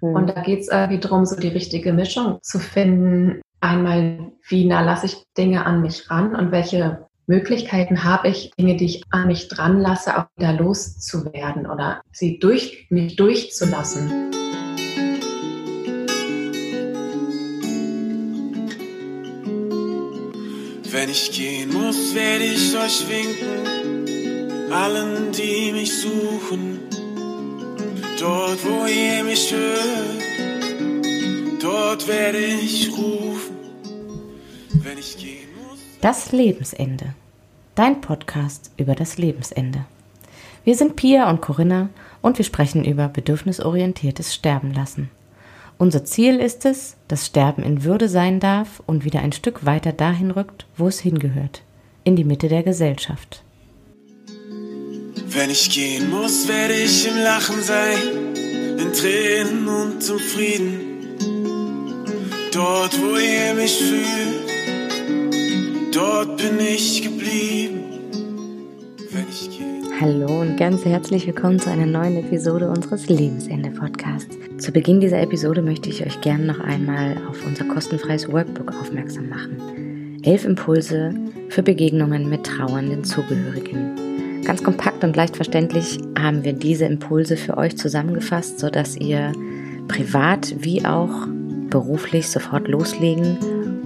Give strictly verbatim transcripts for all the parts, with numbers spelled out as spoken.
Mhm. Und da geht es irgendwie darum, so die richtige Mischung zu finden. Einmal, wie nah lasse ich Dinge an mich ran und welche Möglichkeiten habe ich, Dinge, die ich an mich dran lasse, auch wieder loszuwerden oder sie durch mich durchzulassen. Wenn ich gehen muss, werde ich euch winken, allen, die mich suchen. Dort, wo ihr mich hört, dort werde ich rufen. Wenn ich gehen muss. Das Lebensende. Dein Podcast über das Lebensende. Wir sind Pia und Corinna und wir sprechen über bedürfnisorientiertes Sterben lassen. Unser Ziel ist es, dass Sterben in Würde sein darf und wieder ein Stück weiter dahin rückt, wo es hingehört, in die Mitte der Gesellschaft. Wenn ich gehen muss, werde ich im Lachen sein, in Tränen und zum Frieden. Dort, wo ihr mich fühlt, dort bin ich geblieben. Wenn ich gehe. Hallo und ganz herzlich willkommen zu einer neuen Episode unseres Lebensende-Podcasts. Zu Beginn dieser Episode möchte ich euch gerne noch einmal auf unser kostenfreies Workbook aufmerksam machen. Elf Impulse für Begegnungen mit trauernden Zugehörigen. Ganz kompakt und leicht verständlich haben wir diese Impulse für euch zusammengefasst, sodass ihr privat wie auch beruflich sofort loslegen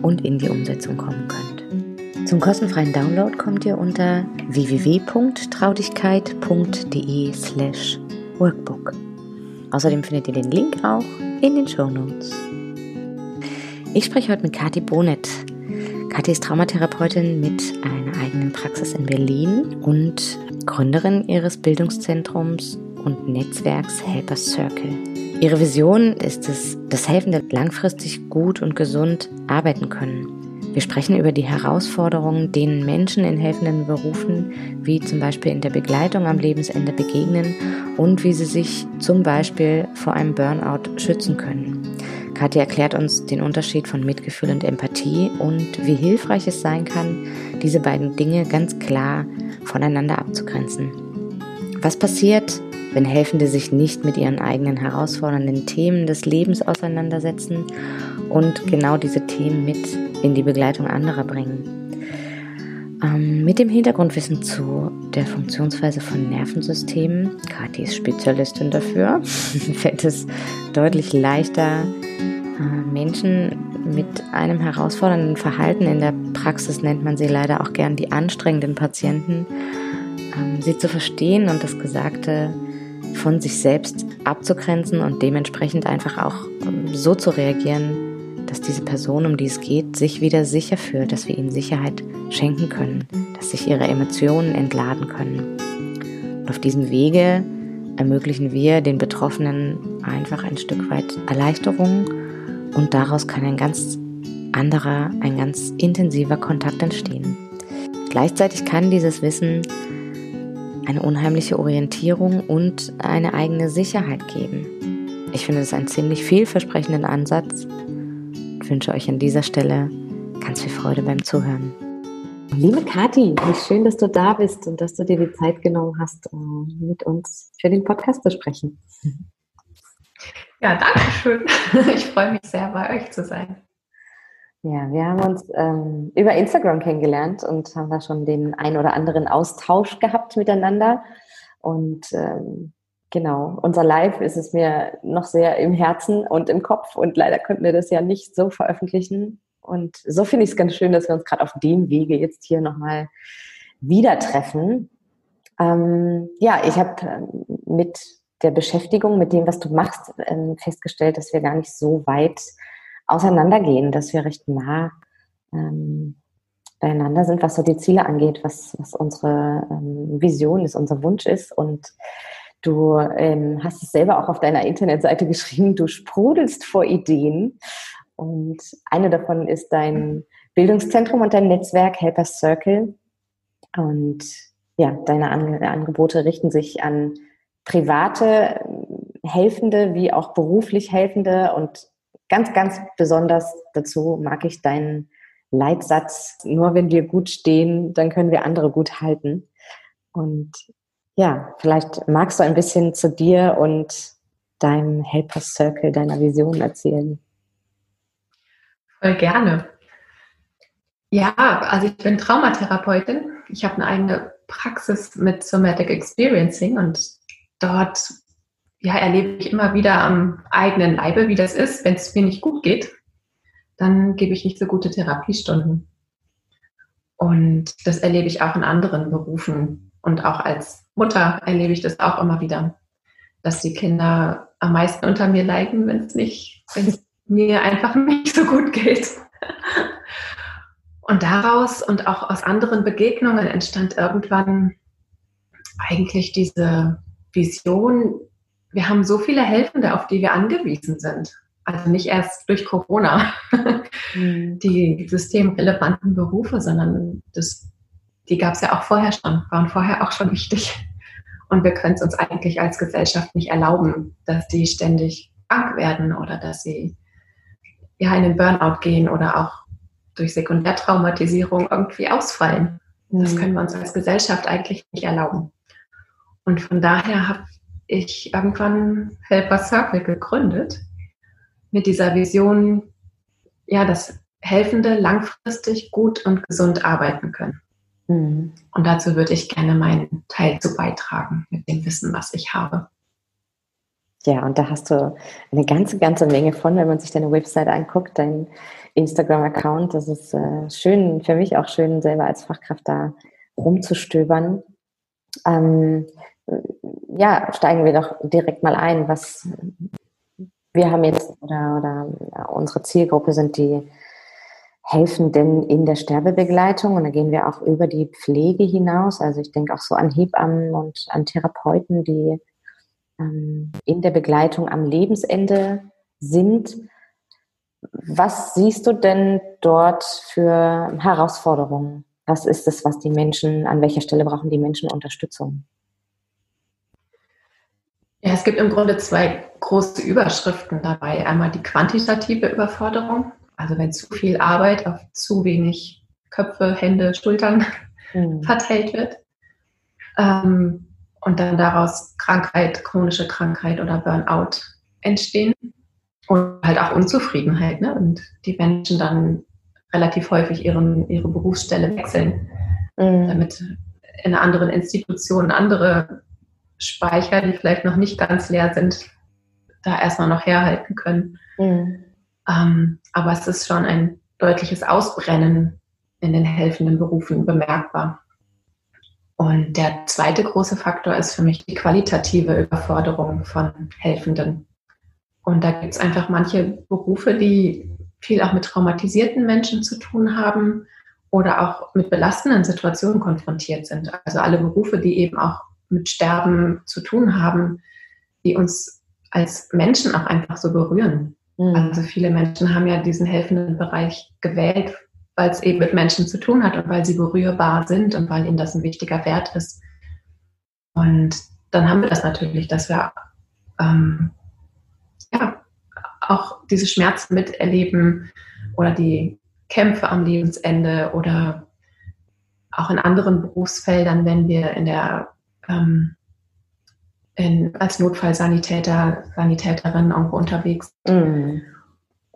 und in die Umsetzung kommen könnt. Zum kostenfreien Download kommt ihr unter www.traudigkeit.de slash workbook. Außerdem findet ihr den Link auch in den Shownotes. Ich spreche heute mit Kathi Bonet. Kathi ist Traumatherapeutin mit einer eigenen Praxis in Berlin und Gründerin ihres Bildungszentrums und Netzwerks Helper Circle. Ihre Vision ist es, dass Helfende langfristig gut und gesund arbeiten können. Wir sprechen über die Herausforderungen, denen Menschen in helfenden Berufen, wie zum Beispiel in der Begleitung am Lebensende, begegnen und wie sie sich zum Beispiel vor einem Burnout schützen können. Kathi erklärt uns den Unterschied von Mitgefühl und Empathie und wie hilfreich es sein kann, diese beiden Dinge ganz klar voneinander abzugrenzen. Was passiert, wenn Helfende sich nicht mit ihren eigenen herausfordernden Themen des Lebens auseinandersetzen und genau diese Themen mit in die Begleitung anderer bringen? Ähm, mit dem Hintergrundwissen zu der Funktionsweise von Nervensystemen, Kathi ist Spezialistin dafür, fällt es deutlich leichter, äh, Menschen mit einem herausfordernden Verhalten, in der Praxis nennt man sie leider auch gern die anstrengenden Patienten, ähm, sie zu verstehen und das Gesagte von sich selbst abzugrenzen und dementsprechend einfach auch ähm, so zu reagieren, dass diese Person, um die es geht, sich wieder sicher fühlt, dass wir ihnen Sicherheit schenken können, dass sich ihre Emotionen entladen können. Und auf diesem Wege ermöglichen wir den Betroffenen einfach ein Stück weit Erleichterung und daraus kann ein ganz anderer, ein ganz intensiver Kontakt entstehen. Gleichzeitig kann dieses Wissen eine unheimliche Orientierung und eine eigene Sicherheit geben. Ich finde es einen ziemlich vielversprechenden Ansatz, ich wünsche euch an dieser Stelle ganz viel Freude beim Zuhören. Liebe Kathi, wie schön, dass du da bist und dass du dir die Zeit genommen hast, mit uns für den Podcast zu sprechen. Ja, danke schön. Ich freue mich sehr, bei euch zu sein. Ja, wir haben uns ähm, über Instagram kennengelernt und haben da schon den ein oder anderen Austausch gehabt miteinander. Und ähm, Genau, unser Live ist es mir noch sehr im Herzen und im Kopf und leider konnten wir das ja nicht so veröffentlichen. Und so finde ich es ganz schön, dass wir uns gerade auf dem Wege jetzt hier nochmal wieder treffen. Ähm, ja, ich habe mit der Beschäftigung, mit dem, was du machst, ähm, festgestellt, dass wir gar nicht so weit auseinandergehen, dass wir recht nah ähm, beieinander sind, was so die Ziele angeht, was, was unsere ähm, Vision ist, unser Wunsch ist. Und du ähm, hast es selber auch auf deiner Internetseite geschrieben, du sprudelst vor Ideen. Und eine davon ist dein Bildungszentrum und dein Netzwerk Helper Circle. Und ja, deine Ange- Angebote richten sich an private Helfende wie auch beruflich Helfende. Und ganz, ganz besonders dazu mag ich deinen Leitsatz, nur wenn wir gut stehen, dann können wir andere gut halten. Und ja, vielleicht magst du ein bisschen zu dir und deinem Helper Circle, deiner Vision erzählen? Voll gerne. Ja, also ich bin Traumatherapeutin. Ich habe eine eigene Praxis mit Somatic Experiencing und dort ja, erlebe ich immer wieder am eigenen Leibe, wie das ist, wenn es mir nicht gut geht. Dann gebe ich nicht so gute Therapiestunden. Und das erlebe ich auch in anderen Berufen. Und auch als Mutter erlebe ich das auch immer wieder, dass die Kinder am meisten unter mir leiden, wenn es nicht, wenn es mir einfach nicht so gut geht. Und daraus und auch aus anderen Begegnungen entstand irgendwann eigentlich diese Vision, wir haben so viele Helfende, auf die wir angewiesen sind. Also nicht erst durch Corona, die systemrelevanten Berufe, sondern das, die gab es ja auch vorher schon, waren vorher auch schon wichtig. Und wir können es uns eigentlich als Gesellschaft nicht erlauben, dass die ständig krank werden oder dass sie ja in den Burnout gehen oder auch durch Sekundärtraumatisierung irgendwie ausfallen. Mhm. Das können wir uns als Gesellschaft eigentlich nicht erlauben. Und von daher habe ich irgendwann Helper Circle gegründet, mit dieser Vision, ja, dass Helfende langfristig gut und gesund arbeiten können. Mhm. Und dazu würde ich gerne meinen Teil zu beitragen, mit dem Wissen, was ich habe. Ja, und da hast du eine ganze, ganze Menge von, wenn man sich deine Website anguckt, deinen Instagram-Account. Das ist äh, schön, für mich auch schön, selber als Fachkraft da rumzustöbern. Ähm, ja, steigen wir doch direkt mal ein, was... Wir haben jetzt, oder, oder unsere Zielgruppe sind die Helfenden in der Sterbebegleitung und da gehen wir auch über die Pflege hinaus. Also ich denke auch so an Hebammen und an Therapeuten, die ähm, in der Begleitung am Lebensende sind. Was siehst du denn dort für Herausforderungen? Was ist es, was die Menschen, an welcher Stelle brauchen die Menschen Unterstützung? Ja, es gibt im Grunde zwei große Überschriften dabei. Einmal die quantitative Überforderung, also wenn zu viel Arbeit auf zu wenig Köpfe, Hände, Schultern mhm. verteilt wird. Ähm, und dann daraus Krankheit, chronische Krankheit oder Burnout entstehen. Und halt auch Unzufriedenheit, ne? Und die Menschen dann relativ häufig ihren, ihre Berufsstelle wechseln, mhm. damit in einer anderen Institution andere Speicher, die vielleicht noch nicht ganz leer sind, da erstmal noch herhalten können. Mhm. Ähm, aber es ist schon ein deutliches Ausbrennen in den helfenden Berufen bemerkbar. Und der zweite große Faktor ist für mich die qualitative Überforderung von Helfenden. Und da gibt es einfach manche Berufe, die viel auch mit traumatisierten Menschen zu tun haben oder auch mit belastenden Situationen konfrontiert sind. Also alle Berufe, die eben auch mit Sterben zu tun haben, die uns als Menschen auch einfach so berühren. Mhm. Also viele Menschen haben ja diesen helfenden Bereich gewählt, weil es eben mit Menschen zu tun hat und weil sie berührbar sind und weil ihnen das ein wichtiger Wert ist. Und dann haben wir das natürlich, dass wir ähm, ja, auch diese Schmerzen miterleben oder die Kämpfe am Lebensende oder auch in anderen Berufsfeldern, wenn wir in der Ähm, in, als Notfallsanitäter, Sanitäterin irgendwo unterwegs mm.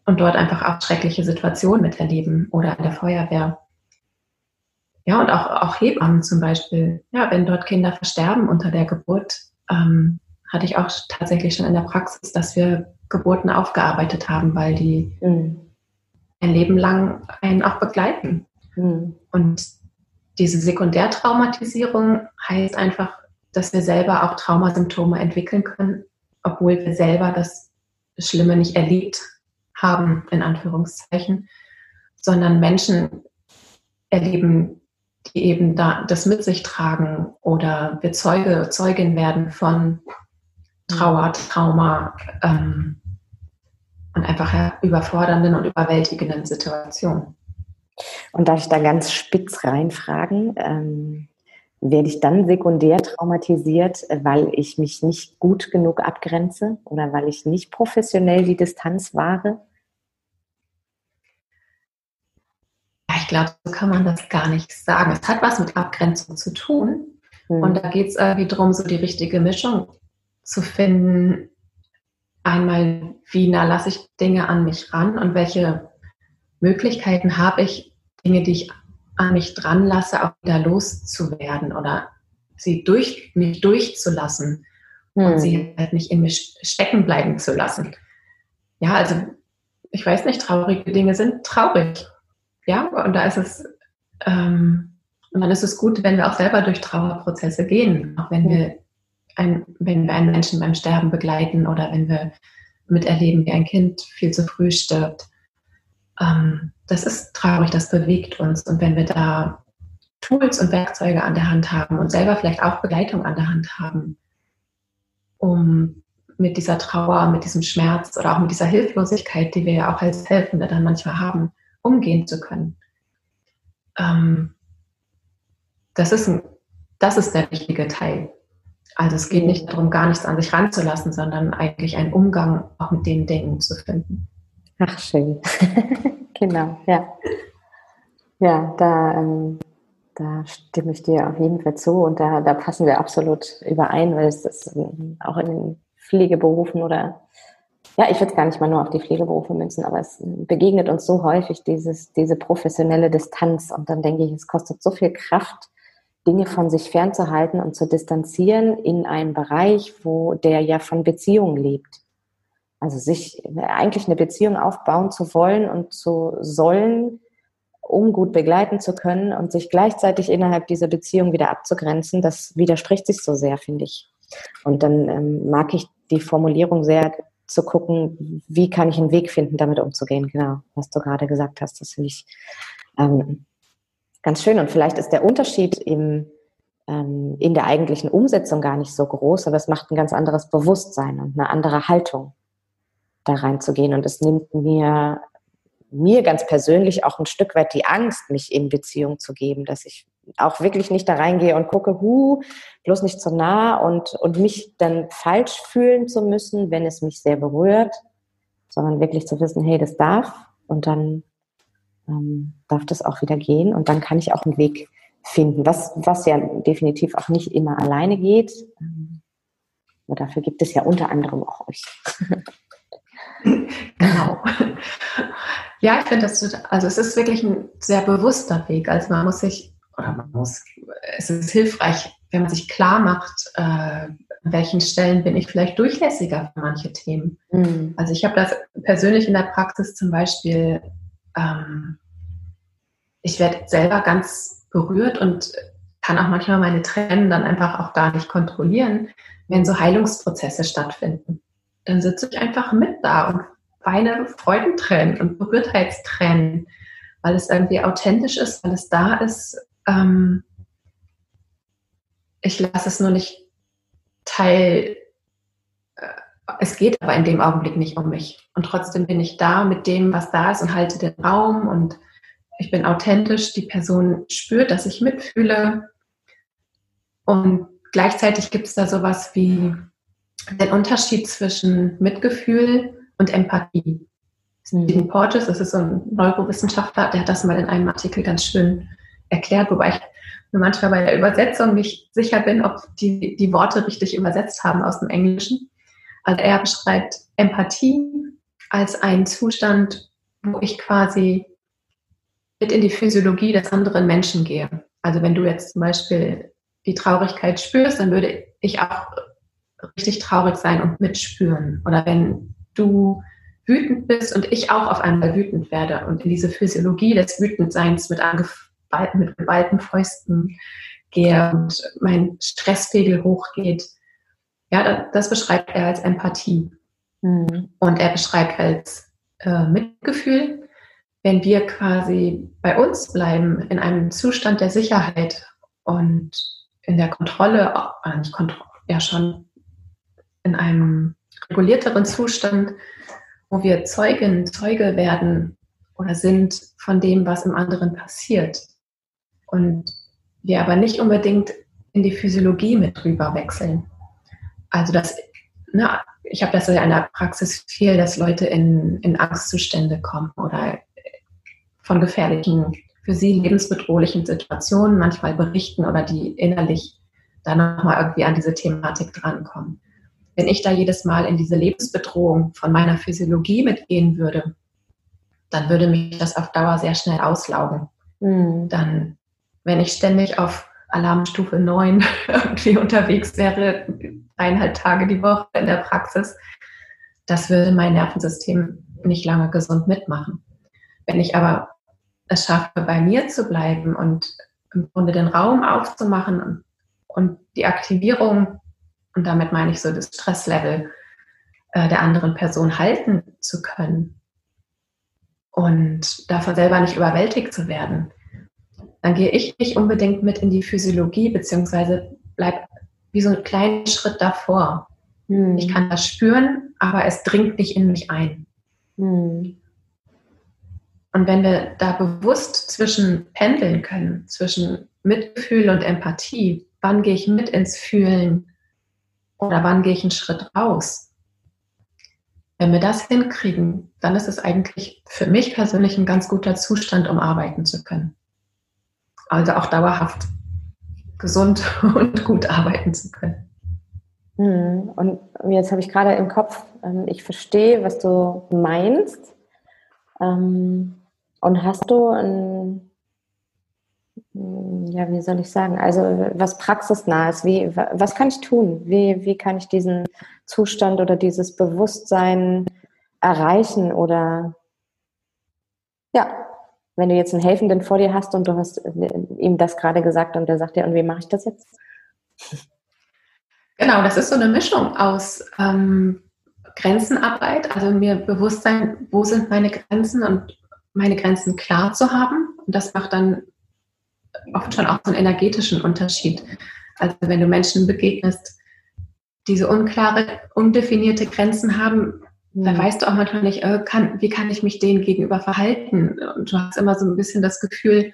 und dort einfach auch schreckliche Situationen miterleben oder in der Feuerwehr. Ja, und auch, auch Hebammen zum Beispiel. Ja, wenn dort Kinder versterben unter der Geburt, ähm, hatte ich auch tatsächlich schon in der Praxis, dass wir Geburten aufgearbeitet haben, weil die mm. ein Leben lang einen auch begleiten. Mm. Und diese Sekundärtraumatisierung heißt einfach, dass wir selber auch Traumasymptome entwickeln können, obwohl wir selber das Schlimme nicht erlebt haben, in Anführungszeichen, sondern Menschen erleben, die eben da das mit sich tragen oder wir Zeuge, Zeugin werden von Trauer, Trauma ähm, und einfach ja, überfordernden und überwältigenden Situationen. Und darf ich da ganz spitz reinfragen, ähm, werde ich dann sekundär traumatisiert, weil ich mich nicht gut genug abgrenze oder weil ich nicht professionell die Distanz wahre? Ja, ich glaube, so kann man das gar nicht sagen. Es hat was mit Abgrenzung zu tun. Hm. Und da geht es irgendwie darum, so die richtige Mischung zu finden einmal, wie nah lasse ich Dinge an mich ran und welche Möglichkeiten habe ich, Dinge, die ich an mich dran lasse, auch wieder loszuwerden oder sie durch mich durchzulassen hm. und sie halt nicht in mir stecken bleiben zu lassen. Ja, also ich weiß nicht, traurige Dinge sind traurig. Ja, und da ist es, ähm, und dann ist es gut, wenn wir auch selber durch Trauerprozesse gehen, auch wenn hm. wir Ein, wenn wir einen Menschen beim Sterben begleiten oder wenn wir miterleben, wie ein Kind viel zu früh stirbt. Ähm, das ist traurig, das bewegt uns. Und wenn wir da Tools und Werkzeuge an der Hand haben und selber vielleicht auch Begleitung an der Hand haben, um mit dieser Trauer, mit diesem Schmerz oder auch mit dieser Hilflosigkeit, die wir ja auch als Helfende dann manchmal haben, umgehen zu können. Ähm, das ist ein, das ist der wichtige Teil. Also es geht nicht darum, gar nichts an sich ranzulassen, sondern eigentlich einen Umgang auch mit den Dingen zu finden. Ach, schön. Genau, ja. Ja, da, ähm, da stimme ich dir auf jeden Fall zu und da, da passen wir absolut überein, weil es ist ähm, auch in den Pflegeberufen oder, ja, ich würde es gar nicht mal nur auf die Pflegeberufe münzen, aber es begegnet uns so häufig, dieses, diese professionelle Distanz. Und dann denke ich, es kostet so viel Kraft, Dinge von sich fernzuhalten und zu distanzieren in einem Bereich, wo der ja von Beziehungen lebt. Also sich eigentlich eine Beziehung aufbauen zu wollen und zu sollen, um gut begleiten zu können und sich gleichzeitig innerhalb dieser Beziehung wieder abzugrenzen, das widerspricht sich so sehr, finde ich. Und dann ähm, mag ich die Formulierung sehr, zu gucken, wie kann ich einen Weg finden, damit umzugehen. Genau, was du gerade gesagt hast, das finde ich ähm, ganz schön. Und vielleicht ist der Unterschied im, ähm, in der eigentlichen Umsetzung gar nicht so groß, aber es macht ein ganz anderes Bewusstsein und eine andere Haltung, da reinzugehen. Und es nimmt mir, mir ganz persönlich auch ein Stück weit die Angst, mich in Beziehung zu geben, dass ich auch wirklich nicht da reingehe und gucke, hu, bloß nicht zu nah und, und mich dann falsch fühlen zu müssen, wenn es mich sehr berührt, sondern wirklich zu wissen, hey, das darf und dann Ähm, darf das auch wieder gehen und dann kann ich auch einen Weg finden, was, was ja definitiv auch nicht immer alleine geht. Ähm, aber dafür gibt es ja unter anderem auch euch. Genau. Ja, ich finde, das, also es ist wirklich ein sehr bewusster Weg. Also man muss sich, oder man muss, es ist hilfreich, wenn man sich klar macht, äh, an welchen Stellen bin ich vielleicht durchlässiger für manche Themen. Mhm. Also ich habe das persönlich in der Praxis zum Beispiel. Ich werde selber ganz berührt und kann auch manchmal meine Tränen dann einfach auch gar nicht kontrollieren, wenn so Heilungsprozesse stattfinden. Dann sitze ich einfach mit da und weine Freudentränen und Berührtheitstränen, weil es irgendwie authentisch ist, weil es da ist. Ich lasse es nur nicht teil. Es geht aber in dem Augenblick nicht um mich. Und trotzdem bin ich da mit dem, was da ist und halte den Raum und ich bin authentisch. Die Person spürt, dass ich mitfühle. Und gleichzeitig gibt es da sowas wie den Unterschied zwischen Mitgefühl und Empathie. Stephen Porges, das ist so ein Neurowissenschaftler, der hat das mal in einem Artikel ganz schön erklärt, wobei ich mir manchmal bei der Übersetzung nicht sicher bin, ob die die Worte richtig übersetzt haben aus dem Englischen. Also er beschreibt Empathie als einen Zustand, wo ich quasi mit in die Physiologie des anderen Menschen gehe. Also wenn du jetzt zum Beispiel die Traurigkeit spürst, dann würde ich auch richtig traurig sein und mitspüren. Oder wenn du wütend bist und ich auch auf einmal wütend werde und in diese Physiologie des Wütendseins mit, mit geballten Fäusten gehe und mein Stresspegel hochgeht, ja, das beschreibt er als Empathie. Mhm. Und er beschreibt als äh, Mitgefühl, wenn wir quasi bei uns bleiben in einem Zustand der Sicherheit und in der Kontrolle, äh, nicht Kontrolle, ja schon in einem regulierteren Zustand, wo wir Zeugin, Zeuge werden oder sind von dem, was im anderen passiert. Und wir aber nicht unbedingt in die Physiologie mit rüber wechseln. Also das, na, ich habe das in einer Praxis viel, dass Leute in, in Angstzustände kommen oder von gefährlichen, für sie lebensbedrohlichen Situationen manchmal berichten oder die innerlich dann nochmal irgendwie an diese Thematik drankommen. Wenn ich da jedes Mal in diese Lebensbedrohung von meiner Physiologie mitgehen würde, dann würde mich das auf Dauer sehr schnell auslaugen. Mhm. Dann, wenn ich ständig auf Alarmstufe neun irgendwie unterwegs wäre, eineinhalb Tage die Woche in der Praxis, das würde mein Nervensystem nicht lange gesund mitmachen. Wenn ich aber es schaffe, bei mir zu bleiben und im Grunde den Raum aufzumachen und, und die Aktivierung, und damit meine ich so das Stresslevel äh, der anderen Person halten zu können und davon selber nicht überwältigt zu werden, dann gehe ich nicht unbedingt mit in die Physiologie, beziehungsweise bleib wie so einen kleinen Schritt davor. Hm. Ich kann das spüren, aber es dringt nicht in mich ein. Hm. Und wenn wir da bewusst zwischen pendeln können, zwischen Mitgefühl und Empathie, wann gehe ich mit ins Fühlen oder wann gehe ich einen Schritt raus? Wenn wir das hinkriegen, dann ist es eigentlich für mich persönlich ein ganz guter Zustand, um arbeiten zu können. Also auch dauerhaft gesund und gut arbeiten zu können. Und jetzt habe ich gerade im Kopf, ich verstehe, was du meinst. Und hast du ein, ja, wie soll ich sagen, also was praxisnahes, wie, was kann ich tun? Wie, wie kann ich diesen Zustand oder dieses Bewusstsein erreichen? Oder ja, wenn du jetzt einen Helfenden vor dir hast und du hast ihm das gerade gesagt und der sagt dir, und wie mache ich das jetzt? Genau, das ist so eine Mischung aus ähm, Grenzenarbeit, also mir bewusst sein, wo sind meine Grenzen und meine Grenzen klar zu haben. Und das macht dann oft schon auch so einen energetischen Unterschied. Also wenn du Menschen begegnest, die so unklare, undefinierte Grenzen haben, mhm. dann weißt du auch manchmal nicht, äh, kann, wie kann ich mich denen gegenüber verhalten? Und du hast immer so ein bisschen das Gefühl,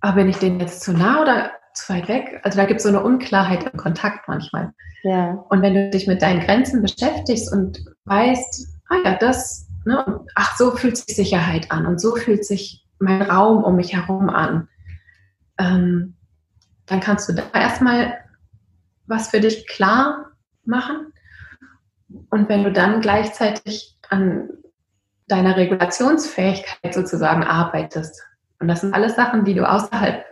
ah, bin ich denen jetzt zu nah oder zu weit weg? Also da gibt es so eine Unklarheit im Kontakt manchmal. Ja. Und wenn du dich mit deinen Grenzen beschäftigst und weißt, ah ja, das, ne, ach, so fühlt sich Sicherheit an und so fühlt sich mein Raum um mich herum an, ähm, dann kannst du da erstmal was für dich klar machen. Und wenn du dann gleichzeitig an deiner Regulationsfähigkeit sozusagen arbeitest, und das sind alles Sachen, die du außerhalb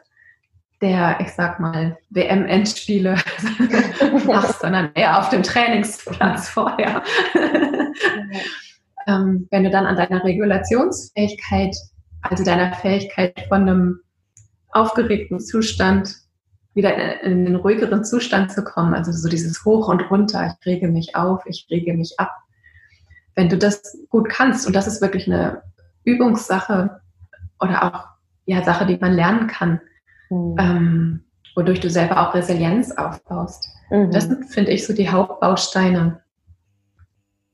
der, ich sag mal, W M-Endspiele machst, sondern eher auf dem Trainingsplatz vorher. ähm, wenn du dann an deiner Regulationsfähigkeit, also deiner Fähigkeit von einem aufgeregten Zustand wieder in den ruhigeren Zustand zu kommen, also so dieses Hoch und Runter, ich rege mich auf, ich rege mich ab. Wenn du das gut kannst, und das ist wirklich eine Übungssache oder auch ja Sache, die man lernen kann, Mhm. Ähm, wodurch du selber auch Resilienz aufbaust. Mhm. Das sind, finde ich, so die Hauptbausteine,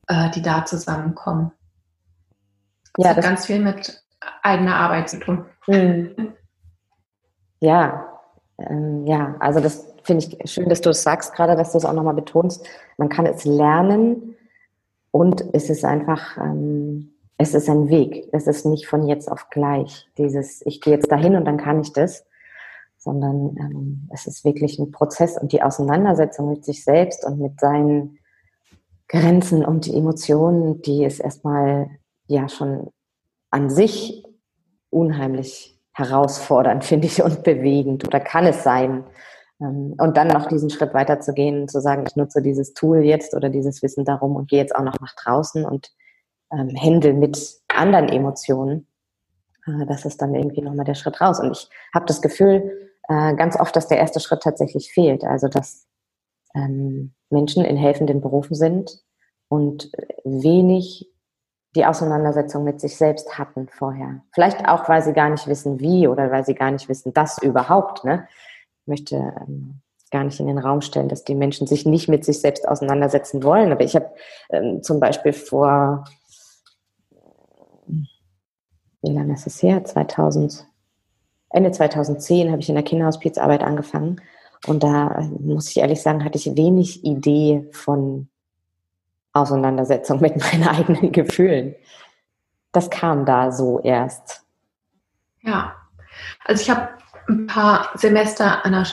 äh, die da zusammenkommen. Das ja, hat das ganz viel mit eigener Arbeit zu tun. Mhm. Ja, ähm, ja, also das finde ich schön, dass du es sagst, gerade dass du es auch nochmal betonst. Man kann es lernen und es ist einfach... Ähm, es ist ein Weg. Es ist nicht von jetzt auf gleich. Dieses, ich gehe jetzt dahin und dann kann ich das. Sondern ähm, es ist wirklich ein Prozess und die Auseinandersetzung mit sich selbst und mit seinen Grenzen und die Emotionen, die ist erstmal ja schon an sich unheimlich herausfordernd, finde ich, und bewegend. Oder kann es sein? Ähm, und dann noch diesen Schritt weiter zu gehen und zu sagen, ich nutze dieses Tool jetzt oder dieses Wissen darum und gehe jetzt auch noch nach draußen und ähm, händel mit anderen Emotionen. Das ist dann irgendwie nochmal der Schritt raus. Und ich habe das Gefühl äh, ganz oft, dass der erste Schritt tatsächlich fehlt. Also, dass ähm, Menschen in helfenden Berufen sind und wenig die Auseinandersetzung mit sich selbst hatten vorher. Vielleicht auch, weil sie gar nicht wissen, wie oder weil sie gar nicht wissen, das überhaupt. Ne? Ich möchte ähm, gar nicht in den Raum stellen, dass die Menschen sich nicht mit sich selbst auseinandersetzen wollen. Aber ich habe ähm, zum Beispiel vor... Wie lange ist es her? zweitausend, Ende zweitausendzehn habe ich in der Kinderhospizarbeit angefangen und da muss ich ehrlich sagen, hatte ich wenig Idee von Auseinandersetzung mit meinen eigenen Gefühlen. Das kam da so erst. Ja, also ich habe ein paar Semester an der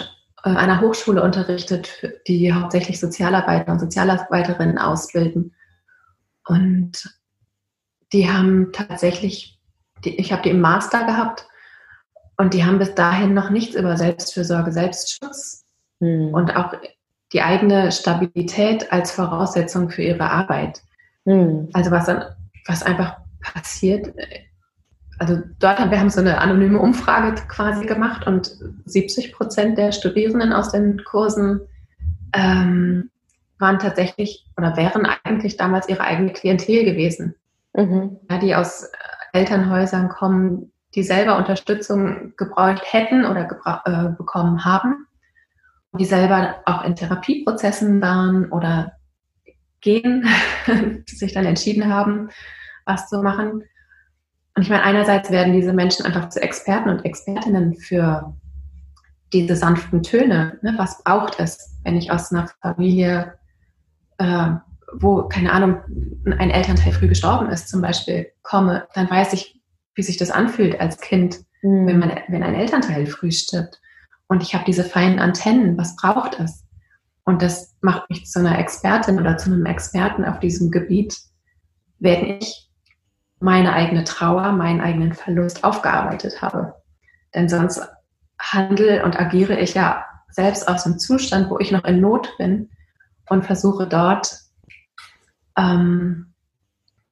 einer Hochschule unterrichtet, die hauptsächlich Sozialarbeiter und Sozialarbeiterinnen ausbilden. Und die haben tatsächlich, die, ich habe die im Master gehabt und die haben bis dahin noch nichts über Selbstfürsorge, Selbstschutz hm. und auch die eigene Stabilität als Voraussetzung für ihre Arbeit. Hm. Also was dann, was einfach passiert. Also dort haben wir haben so eine anonyme Umfrage quasi gemacht und siebzig Prozent der Studierenden aus den Kursen ähm, waren tatsächlich oder wären eigentlich damals ihre eigene Klientel gewesen, mhm. ja, die aus Elternhäusern kommen, die selber Unterstützung gebraucht hätten oder gebra- äh, bekommen haben, die selber auch in Therapieprozessen waren oder gehen, die sich dann entschieden haben, was zu machen. Und ich meine, einerseits werden diese Menschen einfach zu Experten und Expertinnen für diese sanften Töne. Ne? Was braucht es, wenn ich aus einer Familie, äh, wo, keine Ahnung, ein Elternteil früh gestorben ist zum Beispiel, komme, dann weiß ich, wie sich das anfühlt als Kind, mhm. wenn, man, wenn ein Elternteil früh stirbt. Und ich habe diese feinen Antennen, was braucht es? Und das macht mich zu einer Expertin oder zu einem Experten auf diesem Gebiet, wenn ich meine eigene Trauer, meinen eigenen Verlust aufgearbeitet habe. Denn sonst handle und agiere ich ja selbst aus dem Zustand, wo ich noch in Not bin und versuche dort, ähm,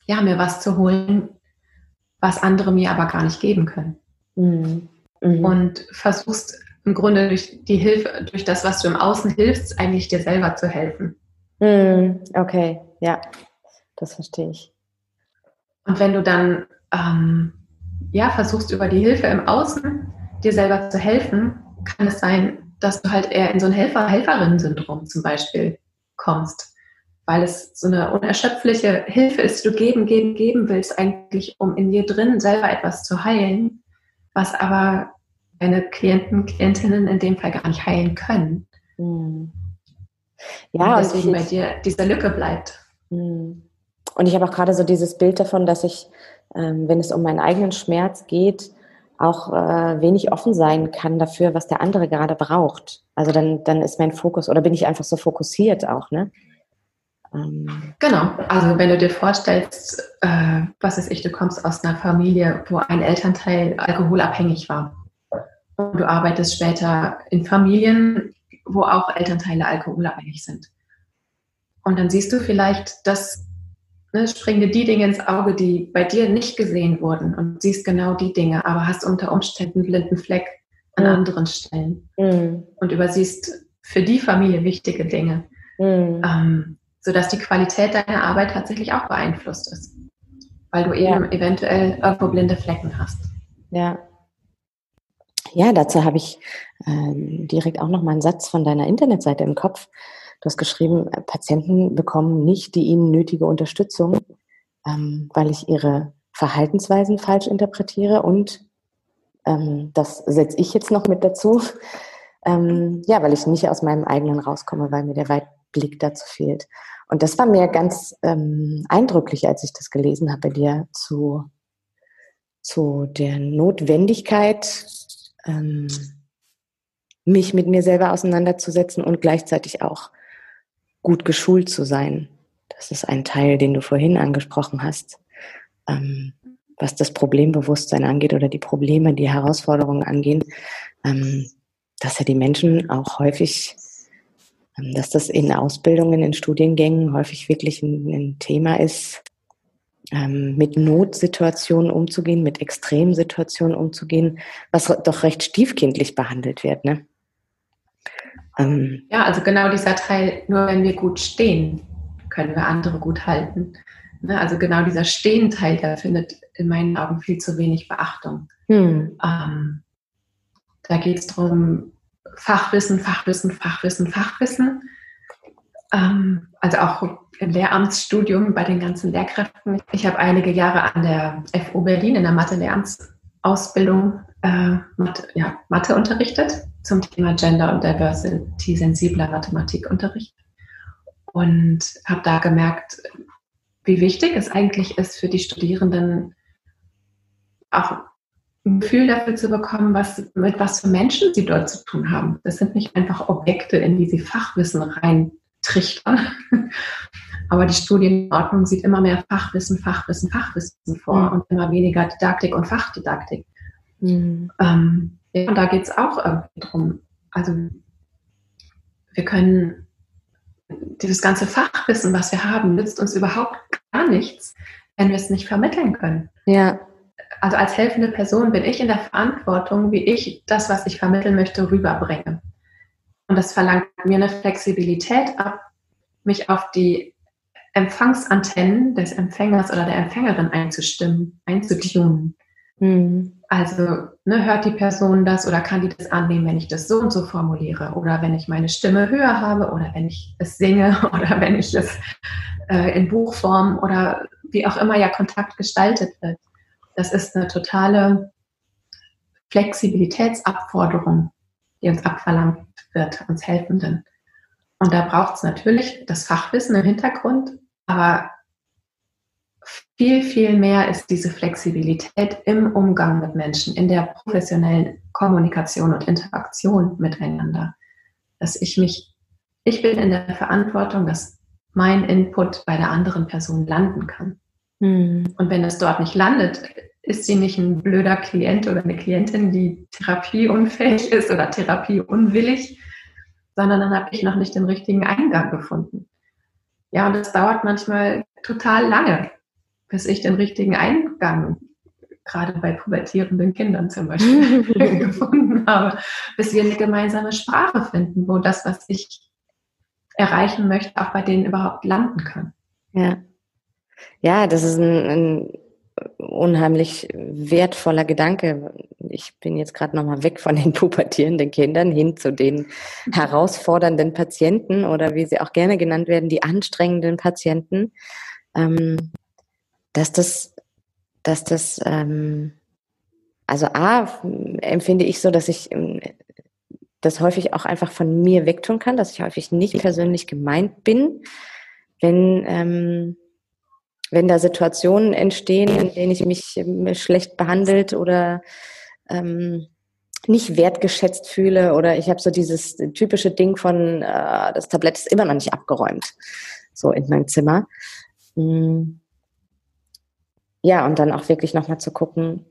ja, mir was zu holen, was andere mir aber gar nicht geben können. Mhm. Mhm. Und versuchst im Grunde durch die Hilfe, durch das, was du im Außen hilfst, eigentlich dir selber zu helfen. Mhm. Okay, ja, das verstehe ich. Und wenn du dann ähm, ja, versuchst, über die Hilfe im Außen dir selber zu helfen, kann es sein, dass du halt eher in so ein Helfer-Helferinnen-Syndrom zum Beispiel kommst, weil es so eine unerschöpfliche Hilfe ist, die du geben, geben, geben willst, eigentlich, um in dir drin selber etwas zu heilen, was aber deine Klienten, Klientinnen in dem Fall gar nicht heilen können. Mhm. Ja, und deswegen und bei dir diese Lücke bleibt. Mhm. Und ich habe auch gerade so dieses Bild davon, dass ich, ähm, wenn es um meinen eigenen Schmerz geht, auch äh, wenig offen sein kann dafür, was der andere gerade braucht. Also dann, dann ist mein Fokus, oder bin ich einfach so fokussiert auch, ne? Ähm. Genau, also wenn du dir vorstellst, äh, was weiß ich, du kommst aus einer Familie, wo ein Elternteil alkoholabhängig war. Und du arbeitest später in Familien, wo auch Elternteile alkoholabhängig sind. Und dann siehst du vielleicht, dass Ne, springen dir die Dinge ins Auge, die bei dir nicht gesehen wurden und siehst genau die Dinge, aber hast unter Umständen einen blinden Fleck an mhm. anderen Stellen mhm. und übersiehst für die Familie wichtige Dinge, mhm. ähm, sodass die Qualität deiner Arbeit tatsächlich auch beeinflusst ist, weil du eben ja. eventuell irgendwo blinde Flecken hast. Ja, ja dazu habe ich ähm, direkt auch nochmal einen Satz von deiner Internetseite im Kopf. Du hast geschrieben, Patienten bekommen nicht die ihnen nötige Unterstützung, ähm, weil ich ihre Verhaltensweisen falsch interpretiere. Und ähm, das setze ich jetzt noch mit dazu. Ähm, ja, weil ich nicht aus meinem eigenen rauskomme, weil mir der Weitblick dazu fehlt. Und das war mir ganz ähm, eindrücklich, als ich das gelesen habe bei dir, zu, zu der Notwendigkeit, ähm, mich mit mir selber auseinanderzusetzen und gleichzeitig auch gut geschult zu sein. Das ist ein Teil, den du vorhin angesprochen hast, ähm, was das Problembewusstsein angeht oder die Probleme, die Herausforderungen angehen, ähm, dass ja die Menschen auch häufig, ähm, dass das in Ausbildungen, in Studiengängen häufig wirklich ein, ein Thema ist, ähm, mit Notsituationen umzugehen, mit Extremsituationen umzugehen, was doch recht stiefkindlich behandelt wird, ne? Ähm, ja, also genau dieser Teil, nur wenn wir gut stehen, können wir andere gut halten. Ne? Also genau dieser Stehenteil, der findet in meinen Augen viel zu wenig Beachtung. Hm. Ähm, da geht es darum, Fachwissen, Fachwissen, Fachwissen, Fachwissen. Ähm, also auch im Lehramtsstudium bei den ganzen Lehrkräften. Ich habe einige Jahre an der F U Berlin in der Mathe-Lehramtsausbildung äh, Mathe, ja, Mathe unterrichtet. Zum Thema Gender- und Diversity-sensibler Mathematikunterricht und habe da gemerkt, wie wichtig es eigentlich ist für die Studierenden, auch ein Gefühl dafür zu bekommen, was, mit was für Menschen sie dort zu tun haben. Das sind nicht einfach Objekte, in die sie Fachwissen reintrichtern. Aber die Studienordnung sieht immer mehr Fachwissen, Fachwissen, Fachwissen vor mhm. und immer weniger Didaktik und Fachdidaktik. Mhm. Ähm, ja, und da geht es auch irgendwie drum. Also wir können dieses ganze Fachwissen, was wir haben, nützt uns überhaupt gar nichts, wenn wir es nicht vermitteln können. Ja. Also als helfende Person bin ich in der Verantwortung, wie ich das, was ich vermitteln möchte, rüberbringe. Und das verlangt mir eine Flexibilität ab, mich auf die Empfangsantennen des Empfängers oder der Empfängerin einzustimmen, einzutunen. Mhm. Also ne, hört die Person das oder kann die das annehmen, wenn ich das so und so formuliere oder wenn ich meine Stimme höher habe oder wenn ich es singe oder wenn ich es äh, in Buchform oder wie auch immer ja Kontakt gestaltet wird. Das ist eine totale Flexibilitätsabforderung, die uns abverlangt wird, uns Helfenden. Und da braucht es natürlich das Fachwissen im Hintergrund, aber viel, viel mehr ist diese Flexibilität im Umgang mit Menschen, in der professionellen Kommunikation und Interaktion miteinander. Dass ich mich, ich bin in der Verantwortung, dass mein Input bei der anderen Person landen kann. Und wenn es dort nicht landet, ist sie nicht ein blöder Klient oder eine Klientin, die therapieunfähig ist oder therapieunwillig, sondern dann habe ich noch nicht den richtigen Eingang gefunden. Ja, und das dauert manchmal total lange, bis ich den richtigen Eingang, gerade bei pubertierenden Kindern zum Beispiel, gefunden habe, bis wir eine gemeinsame Sprache finden, wo das, was ich erreichen möchte, auch bei denen überhaupt landen kann. Ja. Ja, das ist ein, ein unheimlich wertvoller Gedanke. Ich bin jetzt gerade nochmal weg von den pubertierenden Kindern hin zu den herausfordernden Patienten oder wie sie auch gerne genannt werden, die anstrengenden Patienten. Ähm, dass das, dass das, ähm, also A, empfinde ich so, dass ich das häufig auch einfach von mir wegtun kann, dass ich häufig nicht persönlich gemeint bin, wenn ähm, Wenn da Situationen entstehen, in denen ich mich schlecht behandelt oder ähm, nicht wertgeschätzt fühle oder ich habe so dieses typische Ding von, äh, das Tablett ist immer noch nicht abgeräumt, so in meinem Zimmer. Mhm. Ja, und dann auch wirklich nochmal zu gucken,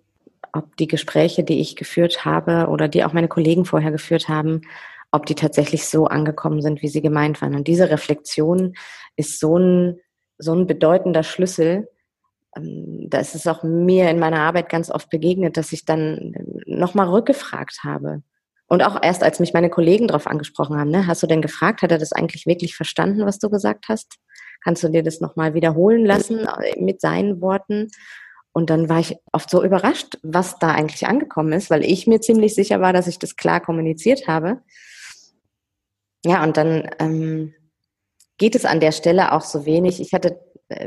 ob die Gespräche, die ich geführt habe oder die auch meine Kollegen vorher geführt haben, ob die tatsächlich so angekommen sind, wie sie gemeint waren. Und diese Reflexion ist so ein so ein bedeutender Schlüssel. Da ist es auch mir in meiner Arbeit ganz oft begegnet, dass ich dann nochmal rückgefragt habe. Und auch erst, als mich meine Kollegen darauf angesprochen haben, ne, hast du denn gefragt, hat er das eigentlich wirklich verstanden, was du gesagt hast? Kannst du dir das nochmal wiederholen lassen mit seinen Worten? Und dann war ich oft so überrascht, was da eigentlich angekommen ist, weil ich mir ziemlich sicher war, dass ich das klar kommuniziert habe. Ja, und dann ähm, geht es an der Stelle auch so wenig. Ich hatte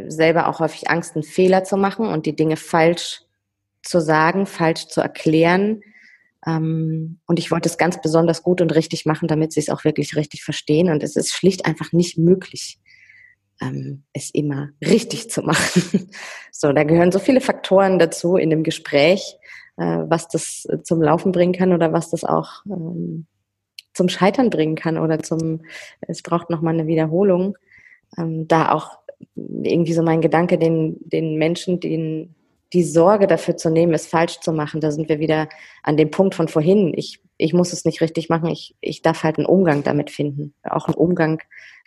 selber auch häufig Angst, einen Fehler zu machen und die Dinge falsch zu sagen, falsch zu erklären. Und ich wollte es ganz besonders gut und richtig machen, damit sie es auch wirklich richtig verstehen. Und es ist schlicht einfach nicht möglich, es immer richtig zu machen. So, da gehören so viele Faktoren dazu in dem Gespräch, was das zum Laufen bringen kann oder was das auch zum Scheitern bringen kann oder zum, es braucht nochmal eine Wiederholung. Ähm, da auch irgendwie so mein Gedanke, den, den Menschen, den, die Sorge dafür zu nehmen, es falsch zu machen, da sind wir wieder an dem Punkt von vorhin. Ich, ich muss es nicht richtig machen, ich, ich darf halt einen Umgang damit finden. Auch einen Umgang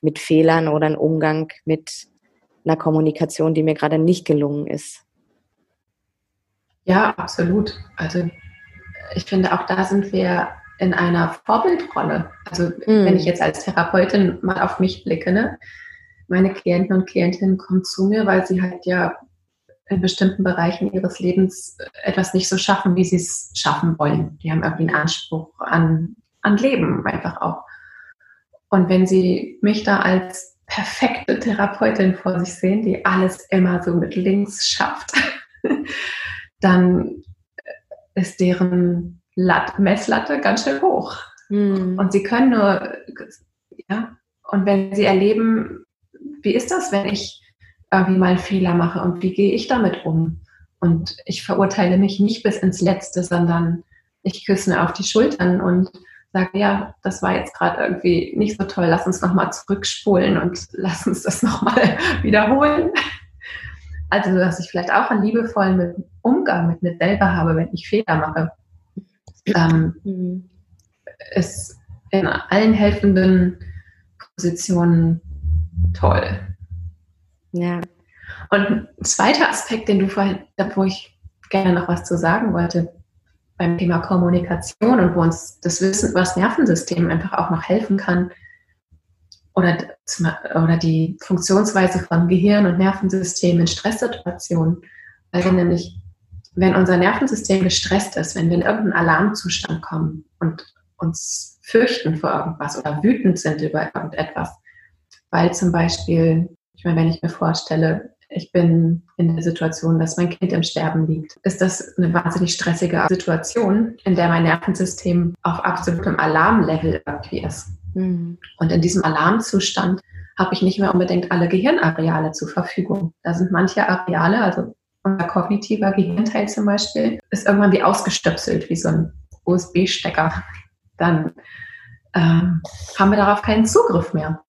mit Fehlern oder einen Umgang mit einer Kommunikation, die mir gerade nicht gelungen ist. Ja, absolut. Also ich finde, auch da sind wir in einer Vorbildrolle. Also mhm. wenn ich jetzt als Therapeutin mal auf mich blicke, ne? Meine Klienten und Klientinnen kommen zu mir, weil sie halt ja in bestimmten Bereichen ihres Lebens etwas nicht so schaffen, wie sie es schaffen wollen. Die haben irgendwie einen Anspruch an, an Leben einfach auch. Und wenn sie mich da als perfekte Therapeutin vor sich sehen, die alles immer so mit links schafft, dann ist deren Latt, Messlatte ganz schön hoch. Hm. Und sie können nur, ja, und wenn sie erleben, wie ist das, wenn ich irgendwie mal einen Fehler mache und wie gehe ich damit um? Und ich verurteile mich nicht bis ins Letzte, sondern ich küsse mir auf die Schultern und sage, ja, das war jetzt gerade irgendwie nicht so toll, lass uns nochmal zurückspulen und lass uns das nochmal wiederholen. Also, dass ich vielleicht auch einen liebevollen Umgang mit mir selber habe, wenn ich Fehler mache, ähm, mhm. ist in allen helfenden Positionen toll. Ja. Und ein zweiter Aspekt, den du vorhin, wo ich gerne noch was zu sagen wollte, beim Thema Kommunikation und wo uns das Wissen über das Nervensystem einfach auch noch helfen kann oder, oder die Funktionsweise von Gehirn und Nervensystem in Stresssituationen. Weil wir nämlich, wenn unser Nervensystem gestresst ist, wenn wir in irgendeinen Alarmzustand kommen und uns fürchten vor irgendwas oder wütend sind über irgendetwas, weil zum Beispiel, ich meine, wenn ich mir vorstelle, ich bin in der Situation, dass mein Kind im Sterben liegt, ist das eine wahnsinnig stressige Situation, in der mein Nervensystem auf absolutem Alarmlevel irgendwie ist. Mhm. Und in diesem Alarmzustand habe ich nicht mehr unbedingt alle Gehirnareale zur Verfügung. Da sind manche Areale, also unser kognitiver Gehirnteil zum Beispiel, ist irgendwann wie ausgestöpselt, wie so ein U S B-Stecker. Dann ähm, haben wir darauf keinen Zugriff mehr.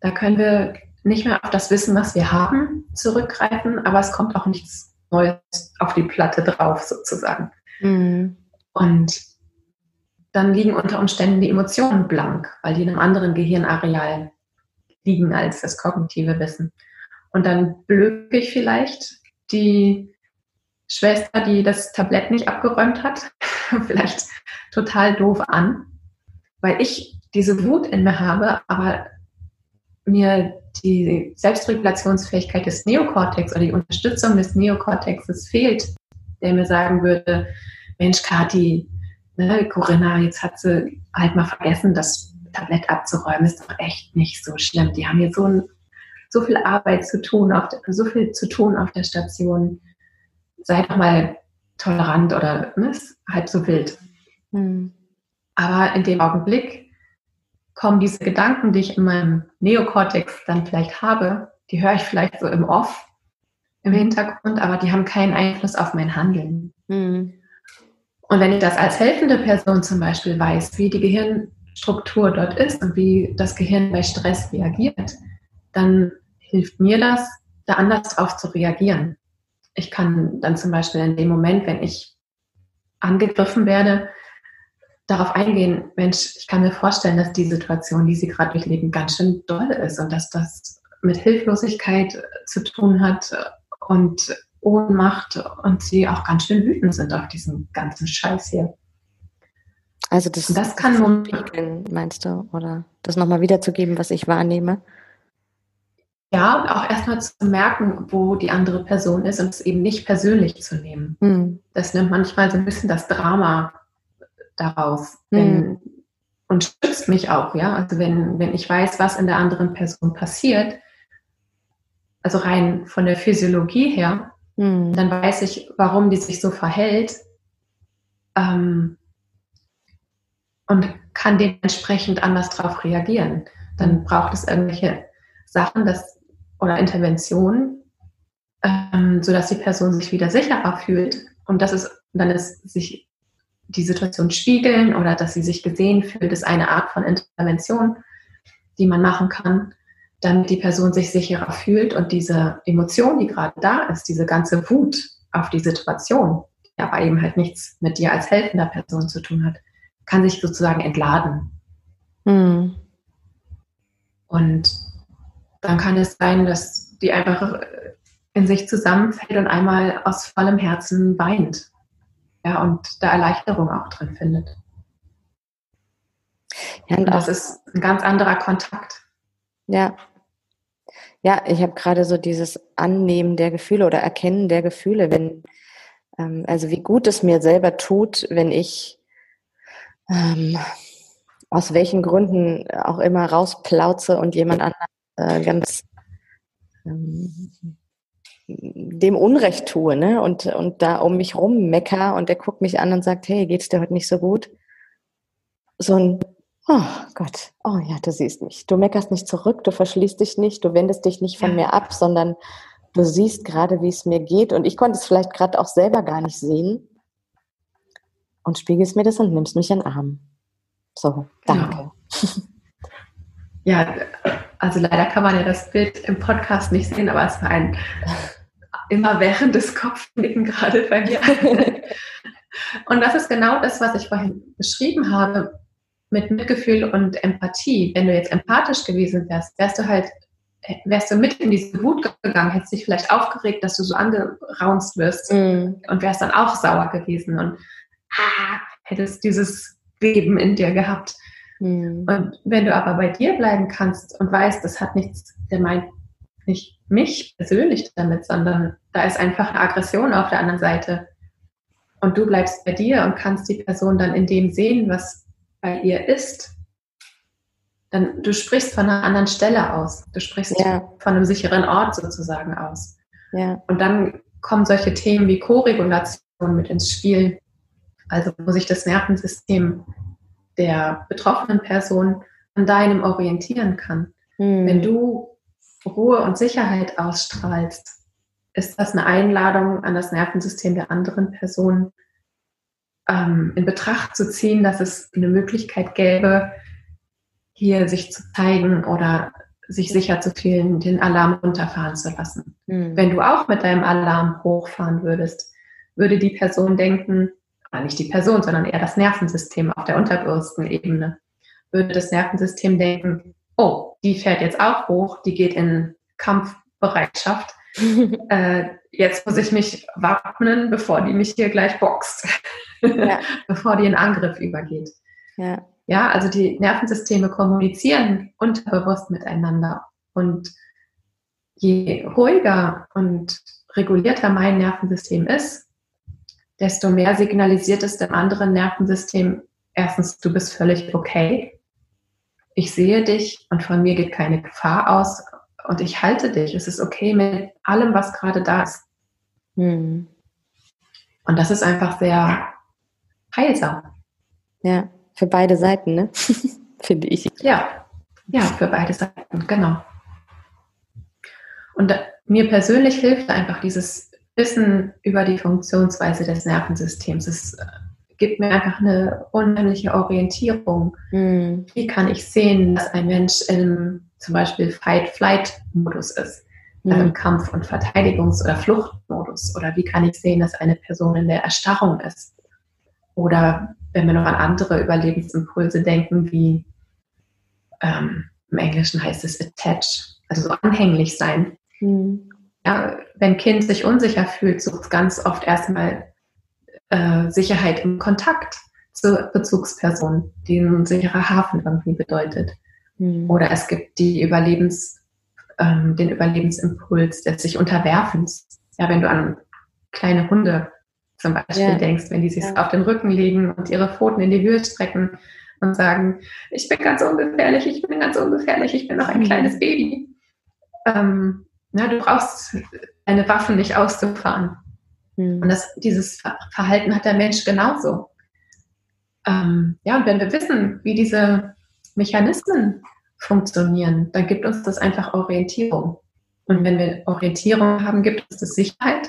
Da können wir nicht mehr auf das Wissen, was wir haben, zurückgreifen, aber es kommt auch nichts Neues auf die Platte drauf, sozusagen. Mhm. Und dann liegen unter Umständen die Emotionen blank, weil die in einem anderen Gehirnareal liegen als das kognitive Wissen. Und dann blöke ich vielleicht die Schwester, die das Tablett nicht abgeräumt hat, vielleicht total doof an, weil ich diese Wut in mir habe, aber mir die Selbstregulationsfähigkeit des Neokortex oder die Unterstützung des Neokortexes fehlt, der mir sagen würde, Mensch, Kathi, ne, Corinna, jetzt hat sie halt mal vergessen, das Tablett abzuräumen, ist doch echt nicht so schlimm. Die haben hier so, ein, so viel Arbeit zu tun, auf der, so viel zu tun auf der Station. Sei doch mal tolerant oder ne, ist halb so wild. Mhm. Aber in dem Augenblick kommen diese Gedanken, die ich in meinem Neokortex dann vielleicht habe, die höre ich vielleicht so im Off, im Hintergrund, aber die haben keinen Einfluss auf mein Handeln. Mhm. Und wenn ich das als helfende Person zum Beispiel weiß, wie die Gehirnstruktur dort ist und wie das Gehirn bei Stress reagiert, dann hilft mir das, da anders drauf zu reagieren. Ich kann dann zum Beispiel in dem Moment, wenn ich angegriffen werde, darauf eingehen, Mensch, ich kann mir vorstellen, dass die Situation, die sie gerade durchleben, ganz schön doll ist und dass das mit Hilflosigkeit zu tun hat und Ohnmacht und sie auch ganz schön wütend sind auf diesen ganzen Scheiß hier. Also das, das kann man regeln, meinst du? Oder das nochmal wiederzugeben, was ich wahrnehme? Ja, und auch erstmal zu merken, wo die andere Person ist und es eben nicht persönlich zu nehmen. Hm. Das nimmt manchmal so ein bisschen das Drama daraus, wenn, hm. und schützt mich auch, ja, also wenn, wenn ich weiß, was in der anderen Person passiert, also rein von der Physiologie her, hm. dann weiß ich, warum die sich so verhält, ähm, und kann dementsprechend anders darauf reagieren. Dann braucht es irgendwelche Sachen dass, oder Interventionen, ähm, sodass die Person sich wieder sicherer fühlt und das ist, dann ist sich die Situation spiegeln oder dass sie sich gesehen fühlt, ist eine Art von Intervention, die man machen kann, damit die Person sich sicherer fühlt und diese Emotion, die gerade da ist, diese ganze Wut auf die Situation, die aber eben halt nichts mit dir als helfender Person zu tun hat, kann sich sozusagen entladen. Hm. Und dann kann es sein, dass die einfach in sich zusammenfällt und einmal aus vollem Herzen weint. Ja, und da Erleichterung auch drin findet. Ja, und und das ist ein ganz anderer Kontakt. Ja, ja, ich habe gerade so dieses Annehmen der Gefühle oder Erkennen der Gefühle, wenn ähm, also wie gut es mir selber tut, wenn ich ähm, aus welchen Gründen auch immer rausplauze und jemand anderen äh, ganz ähm, dem Unrecht tue, ne? und, und da um mich rum mecker und der guckt mich an und sagt, hey, geht's dir heute nicht so gut? So ein, oh Gott, oh ja, du siehst mich. Du meckerst nicht zurück, du verschließt dich nicht, du wendest dich nicht von ja. mir ab, sondern du siehst gerade, wie es mir geht und ich konnte es vielleicht gerade auch selber gar nicht sehen und spiegelst mir das und nimmst mich in den Arm. So, danke. Genau. Ja, also leider kann man ja das Bild im Podcast nicht sehen, aber es war ein immerwährendes Kopfnicken gerade bei mir. Und das ist genau das, was ich vorhin beschrieben habe mit Mitgefühl und Empathie. Wenn du jetzt empathisch gewesen wärst, wärst du halt, wärst du mit in diese Wut gegangen, hättest dich vielleicht aufgeregt, dass du so angeraunzt wirst mm. und wärst dann auch sauer gewesen und ah, hättest dieses Beben in dir gehabt. Mm. Und wenn du aber bei dir bleiben kannst und weißt, das hat nichts, der meint nicht mich persönlich damit, sondern da ist einfach eine Aggression auf der anderen Seite. Und du bleibst bei dir und kannst die Person dann in dem sehen, was bei ihr ist. Dann, du sprichst von einer anderen Stelle aus. Du sprichst ja. von einem sicheren Ort sozusagen aus. Ja. Und dann kommen solche Themen wie Co-Regulation mit ins Spiel. Also wo sich das Nervensystem der betroffenen Person an deinem orientieren kann. Hm. Wenn du Ruhe und Sicherheit ausstrahlst, ist das eine Einladung an das Nervensystem der anderen Person, ähm, in Betracht zu ziehen, dass es eine Möglichkeit gäbe, hier sich zu zeigen oder sich sicher zu fühlen, den Alarm runterfahren zu lassen. Mhm. Wenn du auch mit deinem Alarm hochfahren würdest, würde die Person denken, ah, nicht die Person, sondern eher das Nervensystem auf der Unterbürstenebene, würde das Nervensystem denken, oh, die fährt jetzt auch hoch, die geht in Kampfbereitschaft, äh, jetzt muss ich mich wappnen, bevor die mich hier gleich boxt, ja. bevor die in Angriff übergeht. Ja. ja, also die Nervensysteme kommunizieren unterbewusst miteinander und je ruhiger und regulierter mein Nervensystem ist, desto mehr signalisiert es dem anderen Nervensystem, erstens, du bist völlig okay, ich sehe dich und von mir geht keine Gefahr aus, und ich halte dich. Es ist okay mit allem, was gerade da ist. Hm. Und das ist einfach sehr heilsam. Ja, für beide Seiten, ne? Finde ich. Ja, ja, für beide Seiten, genau. Und mir persönlich hilft einfach dieses Wissen über die Funktionsweise des Nervensystems. Es gibt mir einfach eine unheimliche Orientierung. Hm. Wie kann ich sehen, dass ein Mensch im zum Beispiel Fight-Flight-Modus ist, also im Kampf- und Verteidigungs- oder Fluchtmodus. Oder wie kann ich sehen, dass eine Person in der Erstarrung ist? Oder wenn wir noch an andere Überlebensimpulse denken, wie ähm, im Englischen heißt es attach, also so anhänglich sein. Mhm. Ja, wenn ein Kind sich unsicher fühlt, sucht es ganz oft erstmal äh, Sicherheit im Kontakt zur Bezugsperson, die ein sicherer Hafen irgendwie bedeutet. Oder es gibt die Überlebens, ähm, den Überlebensimpuls des sich Unterwerfens. Ja, wenn du an kleine Hunde zum Beispiel ja. denkst, wenn die sich ja. auf den Rücken legen und ihre Pfoten in die Höhe strecken und sagen, ich bin ganz ungefährlich, ich bin ganz ungefährlich, ich bin noch ein mhm. kleines Baby. Ähm, na, du brauchst deine Waffen nicht auszufahren. Mhm. Und das, dieses Verhalten hat der Mensch genauso. Ähm, ja, und wenn wir wissen, wie diese Mechanismen funktionieren, dann gibt uns das einfach Orientierung. Und wenn wir Orientierung haben, gibt uns das Sicherheit.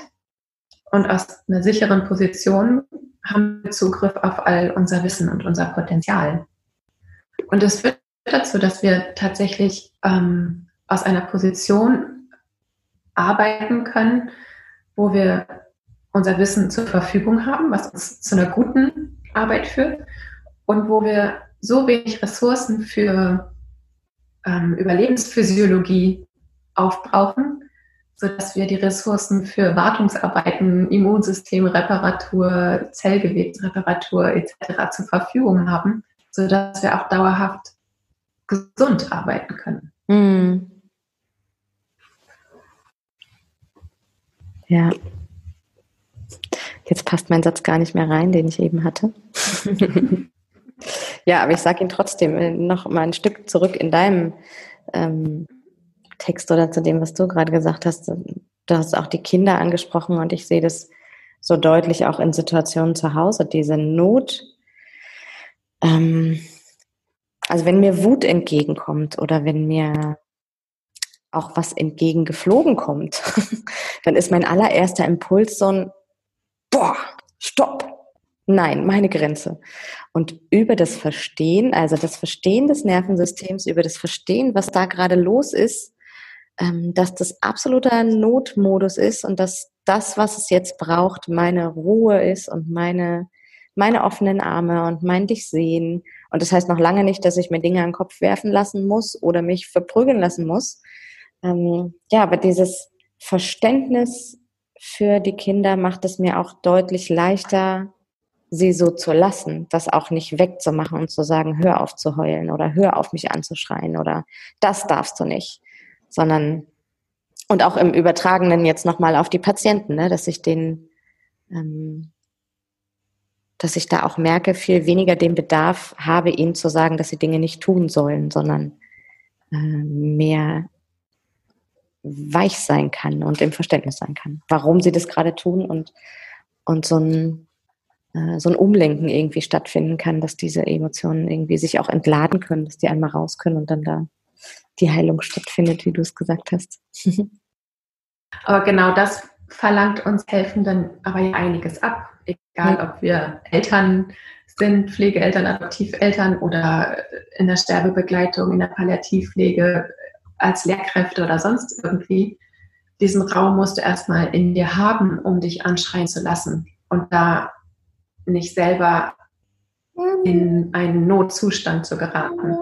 Und aus einer sicheren Position haben wir Zugriff auf all unser Wissen und unser Potenzial. Und das führt dazu, dass wir tatsächlich ähm, aus einer Position arbeiten können, wo wir unser Wissen zur Verfügung haben, was uns zu einer guten Arbeit führt und wo wir so wenig Ressourcen für ähm, Überlebensphysiologie aufbrauchen, sodass wir die Ressourcen für Wartungsarbeiten, Immunsystemreparatur, Zellgewebsreparatur et cetera zur Verfügung haben, sodass wir auch dauerhaft gesund arbeiten können. Hm. Ja. Jetzt passt mein Satz gar nicht mehr rein, den ich eben hatte. Ja, aber ich sage ihn trotzdem noch mal ein Stück zurück in deinem ähm, Text oder zu dem, was du gerade gesagt hast. Du hast auch die Kinder angesprochen und ich sehe das so deutlich auch in Situationen zu Hause, diese Not. Ähm, also wenn mir Wut entgegenkommt oder wenn mir auch was entgegengeflogen kommt, dann ist mein allererster Impuls so ein Boah, stopp, nein, meine Grenze. Und über das Verstehen, also das Verstehen des Nervensystems, über das Verstehen, was da gerade los ist, dass das absoluter Notmodus ist und dass das, was es jetzt braucht, meine Ruhe ist und meine, meine offenen Arme und mein Dich sehen. Und das heißt noch lange nicht, dass ich mir Dinge an den Kopf werfen lassen muss oder mich verprügeln lassen muss. Ähm, ja, aber dieses Verständnis für die Kinder macht es mir auch deutlich leichter, sie so zu lassen, das auch nicht wegzumachen und zu sagen, hör auf zu heulen oder hör auf mich anzuschreien oder das darfst du nicht, sondern und auch im Übertragenen jetzt nochmal auf die Patienten, ne, dass ich den, ähm, dass ich da auch merke, viel weniger den Bedarf habe, ihnen zu sagen, dass sie Dinge nicht tun sollen, sondern äh, mehr weich sein kann und im Verständnis sein kann, warum sie das gerade tun und, und so ein, äh, so ein Umlenken irgendwie stattfinden kann, dass diese Emotionen irgendwie sich auch entladen können, dass die einmal raus können und dann da die Heilung stattfindet, wie du es gesagt hast. Aber genau das verlangt uns Helfenden aber ja einiges ab, egal ob wir Eltern sind, Pflegeeltern, Adoptiveltern oder in der Sterbebegleitung, in der Palliativpflege, als Lehrkräfte oder sonst irgendwie, diesen Raum musst du erstmal in dir haben, um dich anschreien zu lassen und da nicht selber in einen Notzustand zu geraten.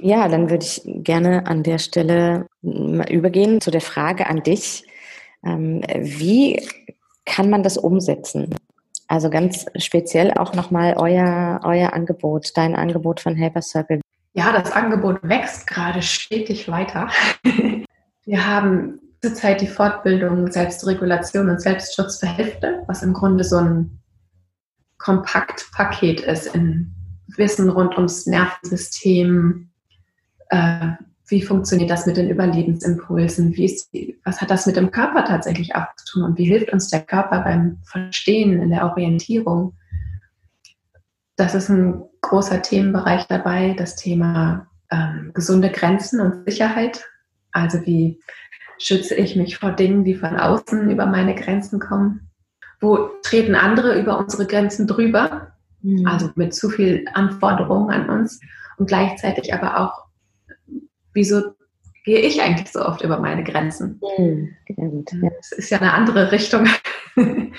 Ja, dann würde ich gerne an der Stelle übergehen zu der Frage an dich, wie kann man das umsetzen? Also ganz speziell auch nochmal euer, euer Angebot, dein Angebot von Helper Circle. Ja, das Angebot wächst gerade stetig weiter. Wir haben zurzeit die Fortbildung Selbstregulation und Selbstschutz für Helfende, was im Grunde so ein Kompaktpaket ist in Wissen rund ums Nervensystem. Äh, wie funktioniert das mit den Überlebensimpulsen? Wie ist die, was hat das mit dem Körper tatsächlich auch zu tun? Und wie hilft uns der Körper beim Verstehen, in der Orientierung? Das ist ein großer Themenbereich dabei, das Thema ähm, gesunde Grenzen und Sicherheit. Also wie schütze ich mich vor Dingen, die von außen über meine Grenzen kommen? Wo treten andere über unsere Grenzen drüber? Mhm. Also mit zu viel Anforderungen an uns. Und gleichzeitig aber auch, wieso gehe ich eigentlich so oft über meine Grenzen? Mhm. Ja. Das ist ja eine andere Richtung. ähm,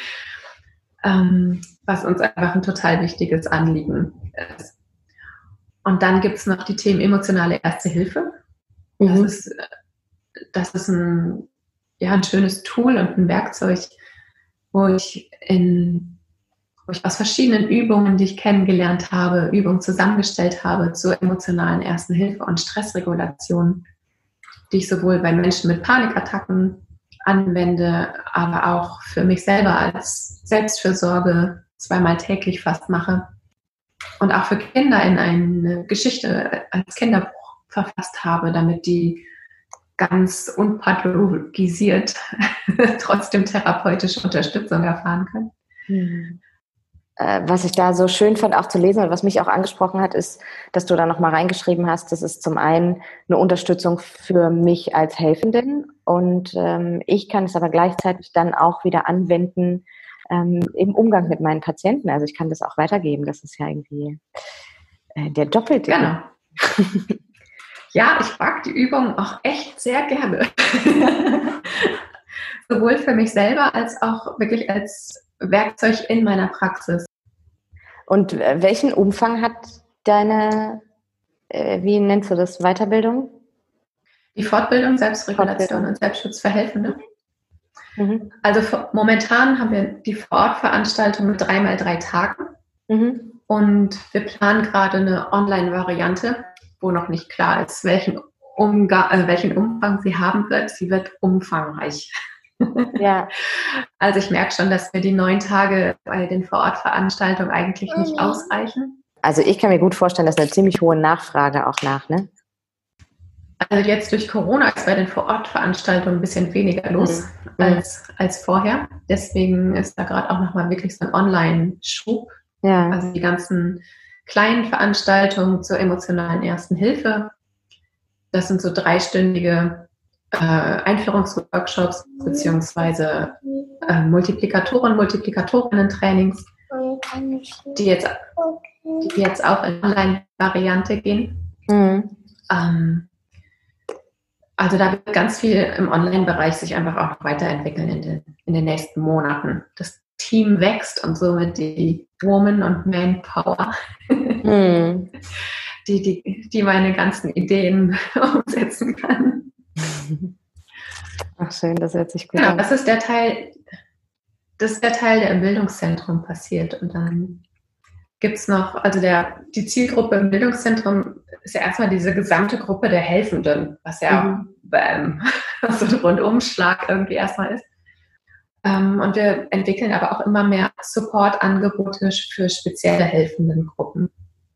was uns einfach ein total wichtiges Anliegen ist. Und dann gibt es noch die Themen emotionale Erste Hilfe. Mhm. Das ist, das ist ein, ja, ein schönes Tool und ein Werkzeug, wo ich, in, wo ich aus verschiedenen Übungen, die ich kennengelernt habe, Übungen zusammengestellt habe zur emotionalen Ersten Hilfe und Stressregulation, die ich sowohl bei Menschen mit Panikattacken anwende, aber auch für mich selber als Selbstfürsorge zweimal täglich fast mache und auch für Kinder in eine Geschichte als Kinderbuch verfasst habe, damit die ganz unpathologisiert trotzdem therapeutische Unterstützung erfahren können. Mhm. Was ich da so schön fand, auch zu lesen und was mich auch angesprochen hat, ist, dass du da nochmal reingeschrieben hast, das ist zum einen eine Unterstützung für mich als Helfenden und ähm, ich kann es aber gleichzeitig dann auch wieder anwenden, Ähm, im Umgang mit meinen Patienten. Also ich kann das auch weitergeben. Das ist ja irgendwie äh, der doppelte. Genau. Ja, ich mag die Übung auch echt sehr gerne. Sowohl für mich selber als auch wirklich als Werkzeug in meiner Praxis. Und äh, welchen Umfang hat deine, äh, wie nennst du das, Weiterbildung? Die Fortbildung, Selbstregulation Fortbildung. und Selbstschutz für Helfende. Mhm. Also momentan haben wir die Vor-Ort-Veranstaltung mit dreimal drei Tagen mhm. und wir planen gerade eine Online-Variante, wo noch nicht klar ist, welchen, Umga- äh, welchen Umfang sie haben wird. Sie wird umfangreich. Ja. Also ich merke schon, dass mir die neun Tage bei den Vor-Ort-Veranstaltungen eigentlich mhm. nicht ausreichen. Also ich kann mir gut vorstellen, dass eine ziemlich hohe Nachfrage auch nach, ne? Also jetzt durch Corona ist bei den Vor-Ort-Veranstaltungen ein bisschen weniger los mhm. als, als vorher. Deswegen ist da gerade auch nochmal wirklich so ein Online-Schub. Ja. Also die ganzen kleinen Veranstaltungen zur emotionalen Ersten Hilfe. Das sind so dreistündige äh, Einführungsworkshops beziehungsweise äh, Multiplikatoren, Multiplikatorinnen-Trainings, die jetzt, die jetzt auch in Online-Variante gehen. Mhm. Ähm, also da wird ganz viel im Online-Bereich sich einfach auch weiterentwickeln in den, in den nächsten Monaten. Das Team wächst und somit die Woman- und Man-Power, mhm. die, die, die meine ganzen Ideen umsetzen kann. Ach schön, das hört sich gut ja, an. Das ist der Teil, das ist der Teil, der im Bildungszentrum passiert. Und dann gibt es noch, also der, die Zielgruppe im Bildungszentrum ist ja erstmal diese gesamte Gruppe der Helfenden, was ja mhm. beim, so ein Rundumschlag irgendwie erstmal ist. Und wir entwickeln aber auch immer mehr Support-Angebote für spezielle helfenden Gruppen.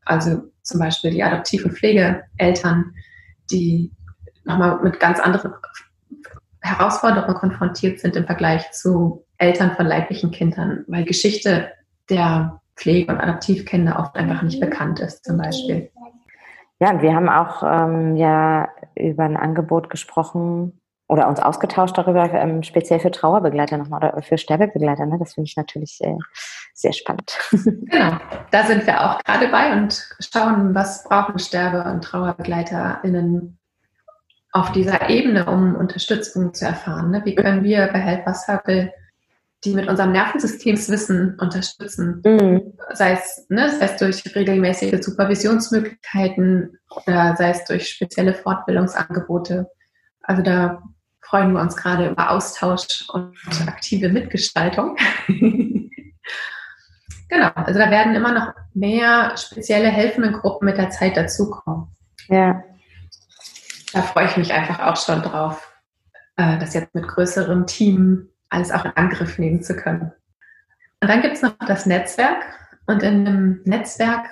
Also zum Beispiel die Adoptiv- und Pflegeeltern, die nochmal mit ganz anderen Herausforderungen konfrontiert sind im Vergleich zu Eltern von leiblichen Kindern, weil Geschichte der Pflege- und Adoptivkinder oft einfach nicht bekannt ist, zum Beispiel. Ja, und wir haben auch ähm, ja über ein Angebot gesprochen, oder uns ausgetauscht darüber, ähm, speziell für Trauerbegleiter nochmal oder für Sterbebegleiter. Ne? Das finde ich natürlich äh, sehr spannend. Genau, da sind wir auch gerade bei und schauen, was brauchen Sterbe- und TrauerbegleiterInnen auf dieser Ebene, um Unterstützung zu erfahren. Ne? Wie können wir bei Helper Circle die mit unserem Nervensystemswissen unterstützen? Mhm. Sei es, ne, sei es durch regelmäßige Supervisionsmöglichkeiten oder sei es durch spezielle Fortbildungsangebote. Also da freuen wir uns gerade über Austausch und aktive Mitgestaltung. Genau, also da werden immer noch mehr spezielle helfende Gruppen mit der Zeit dazukommen. Ja. Da freue ich mich einfach auch schon drauf, das jetzt mit größerem Team alles auch in Angriff nehmen zu können. Und dann gibt es noch das Netzwerk. Und in dem Netzwerk,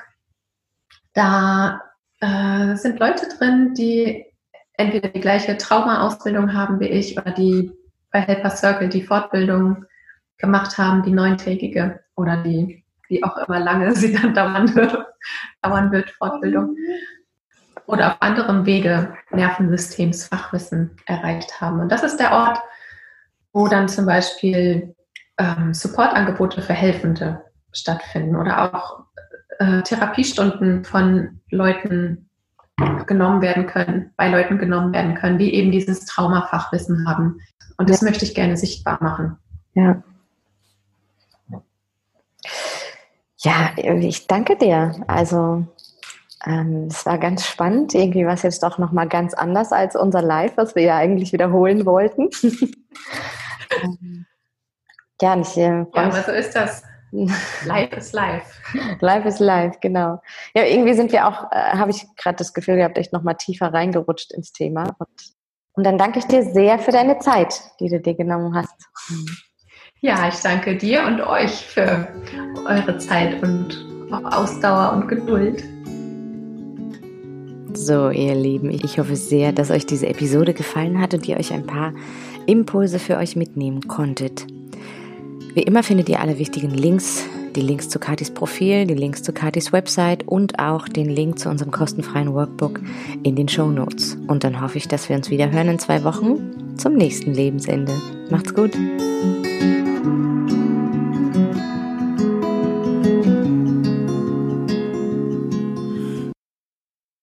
da äh, sind Leute drin, die entweder die gleiche Trauma-Ausbildung haben wie ich oder die bei Helper Circle die Fortbildung gemacht haben, die neuntägige oder die, wie auch immer lange sie dann dauern wird, dauern wird Fortbildung. Oder auf anderem Wege Nervensystemsfachwissen erreicht haben. Und das ist der Ort, wo dann zum Beispiel ähm, Supportangebote für Helfende stattfinden oder auch äh, Therapiestunden von Leuten genommen werden können, bei Leuten genommen werden können, die eben dieses Traumafachwissen haben. Und das ja. möchte ich gerne sichtbar machen. Ja. Ja, ich danke dir. Also ähm, es war ganz spannend. Irgendwie war es jetzt doch nochmal ganz anders als unser Live, was wir ja eigentlich wiederholen wollten. ähm, ja, nicht, äh, ja, aber so ist das. Life is life. Life is life, genau. Ja, irgendwie sind wir auch, äh, habe ich gerade das Gefühl gehabt, echt nochmal tiefer reingerutscht ins Thema. Und, und dann danke ich dir sehr für deine Zeit, die du dir genommen hast. Ja, ich danke dir und euch für eure Zeit und auch Ausdauer und Geduld. So, ihr Lieben, ich hoffe sehr, dass euch diese Episode gefallen hat und ihr euch ein paar Impulse für euch mitnehmen konntet. Wie immer findet ihr alle wichtigen Links, die Links zu Kathis Profil, die Links zu Kathis Website und auch den Link zu unserem kostenfreien Workbook in den Shownotes. Und dann hoffe ich, dass wir uns wieder hören in zwei Wochen zum nächsten Lebensende. Macht's gut!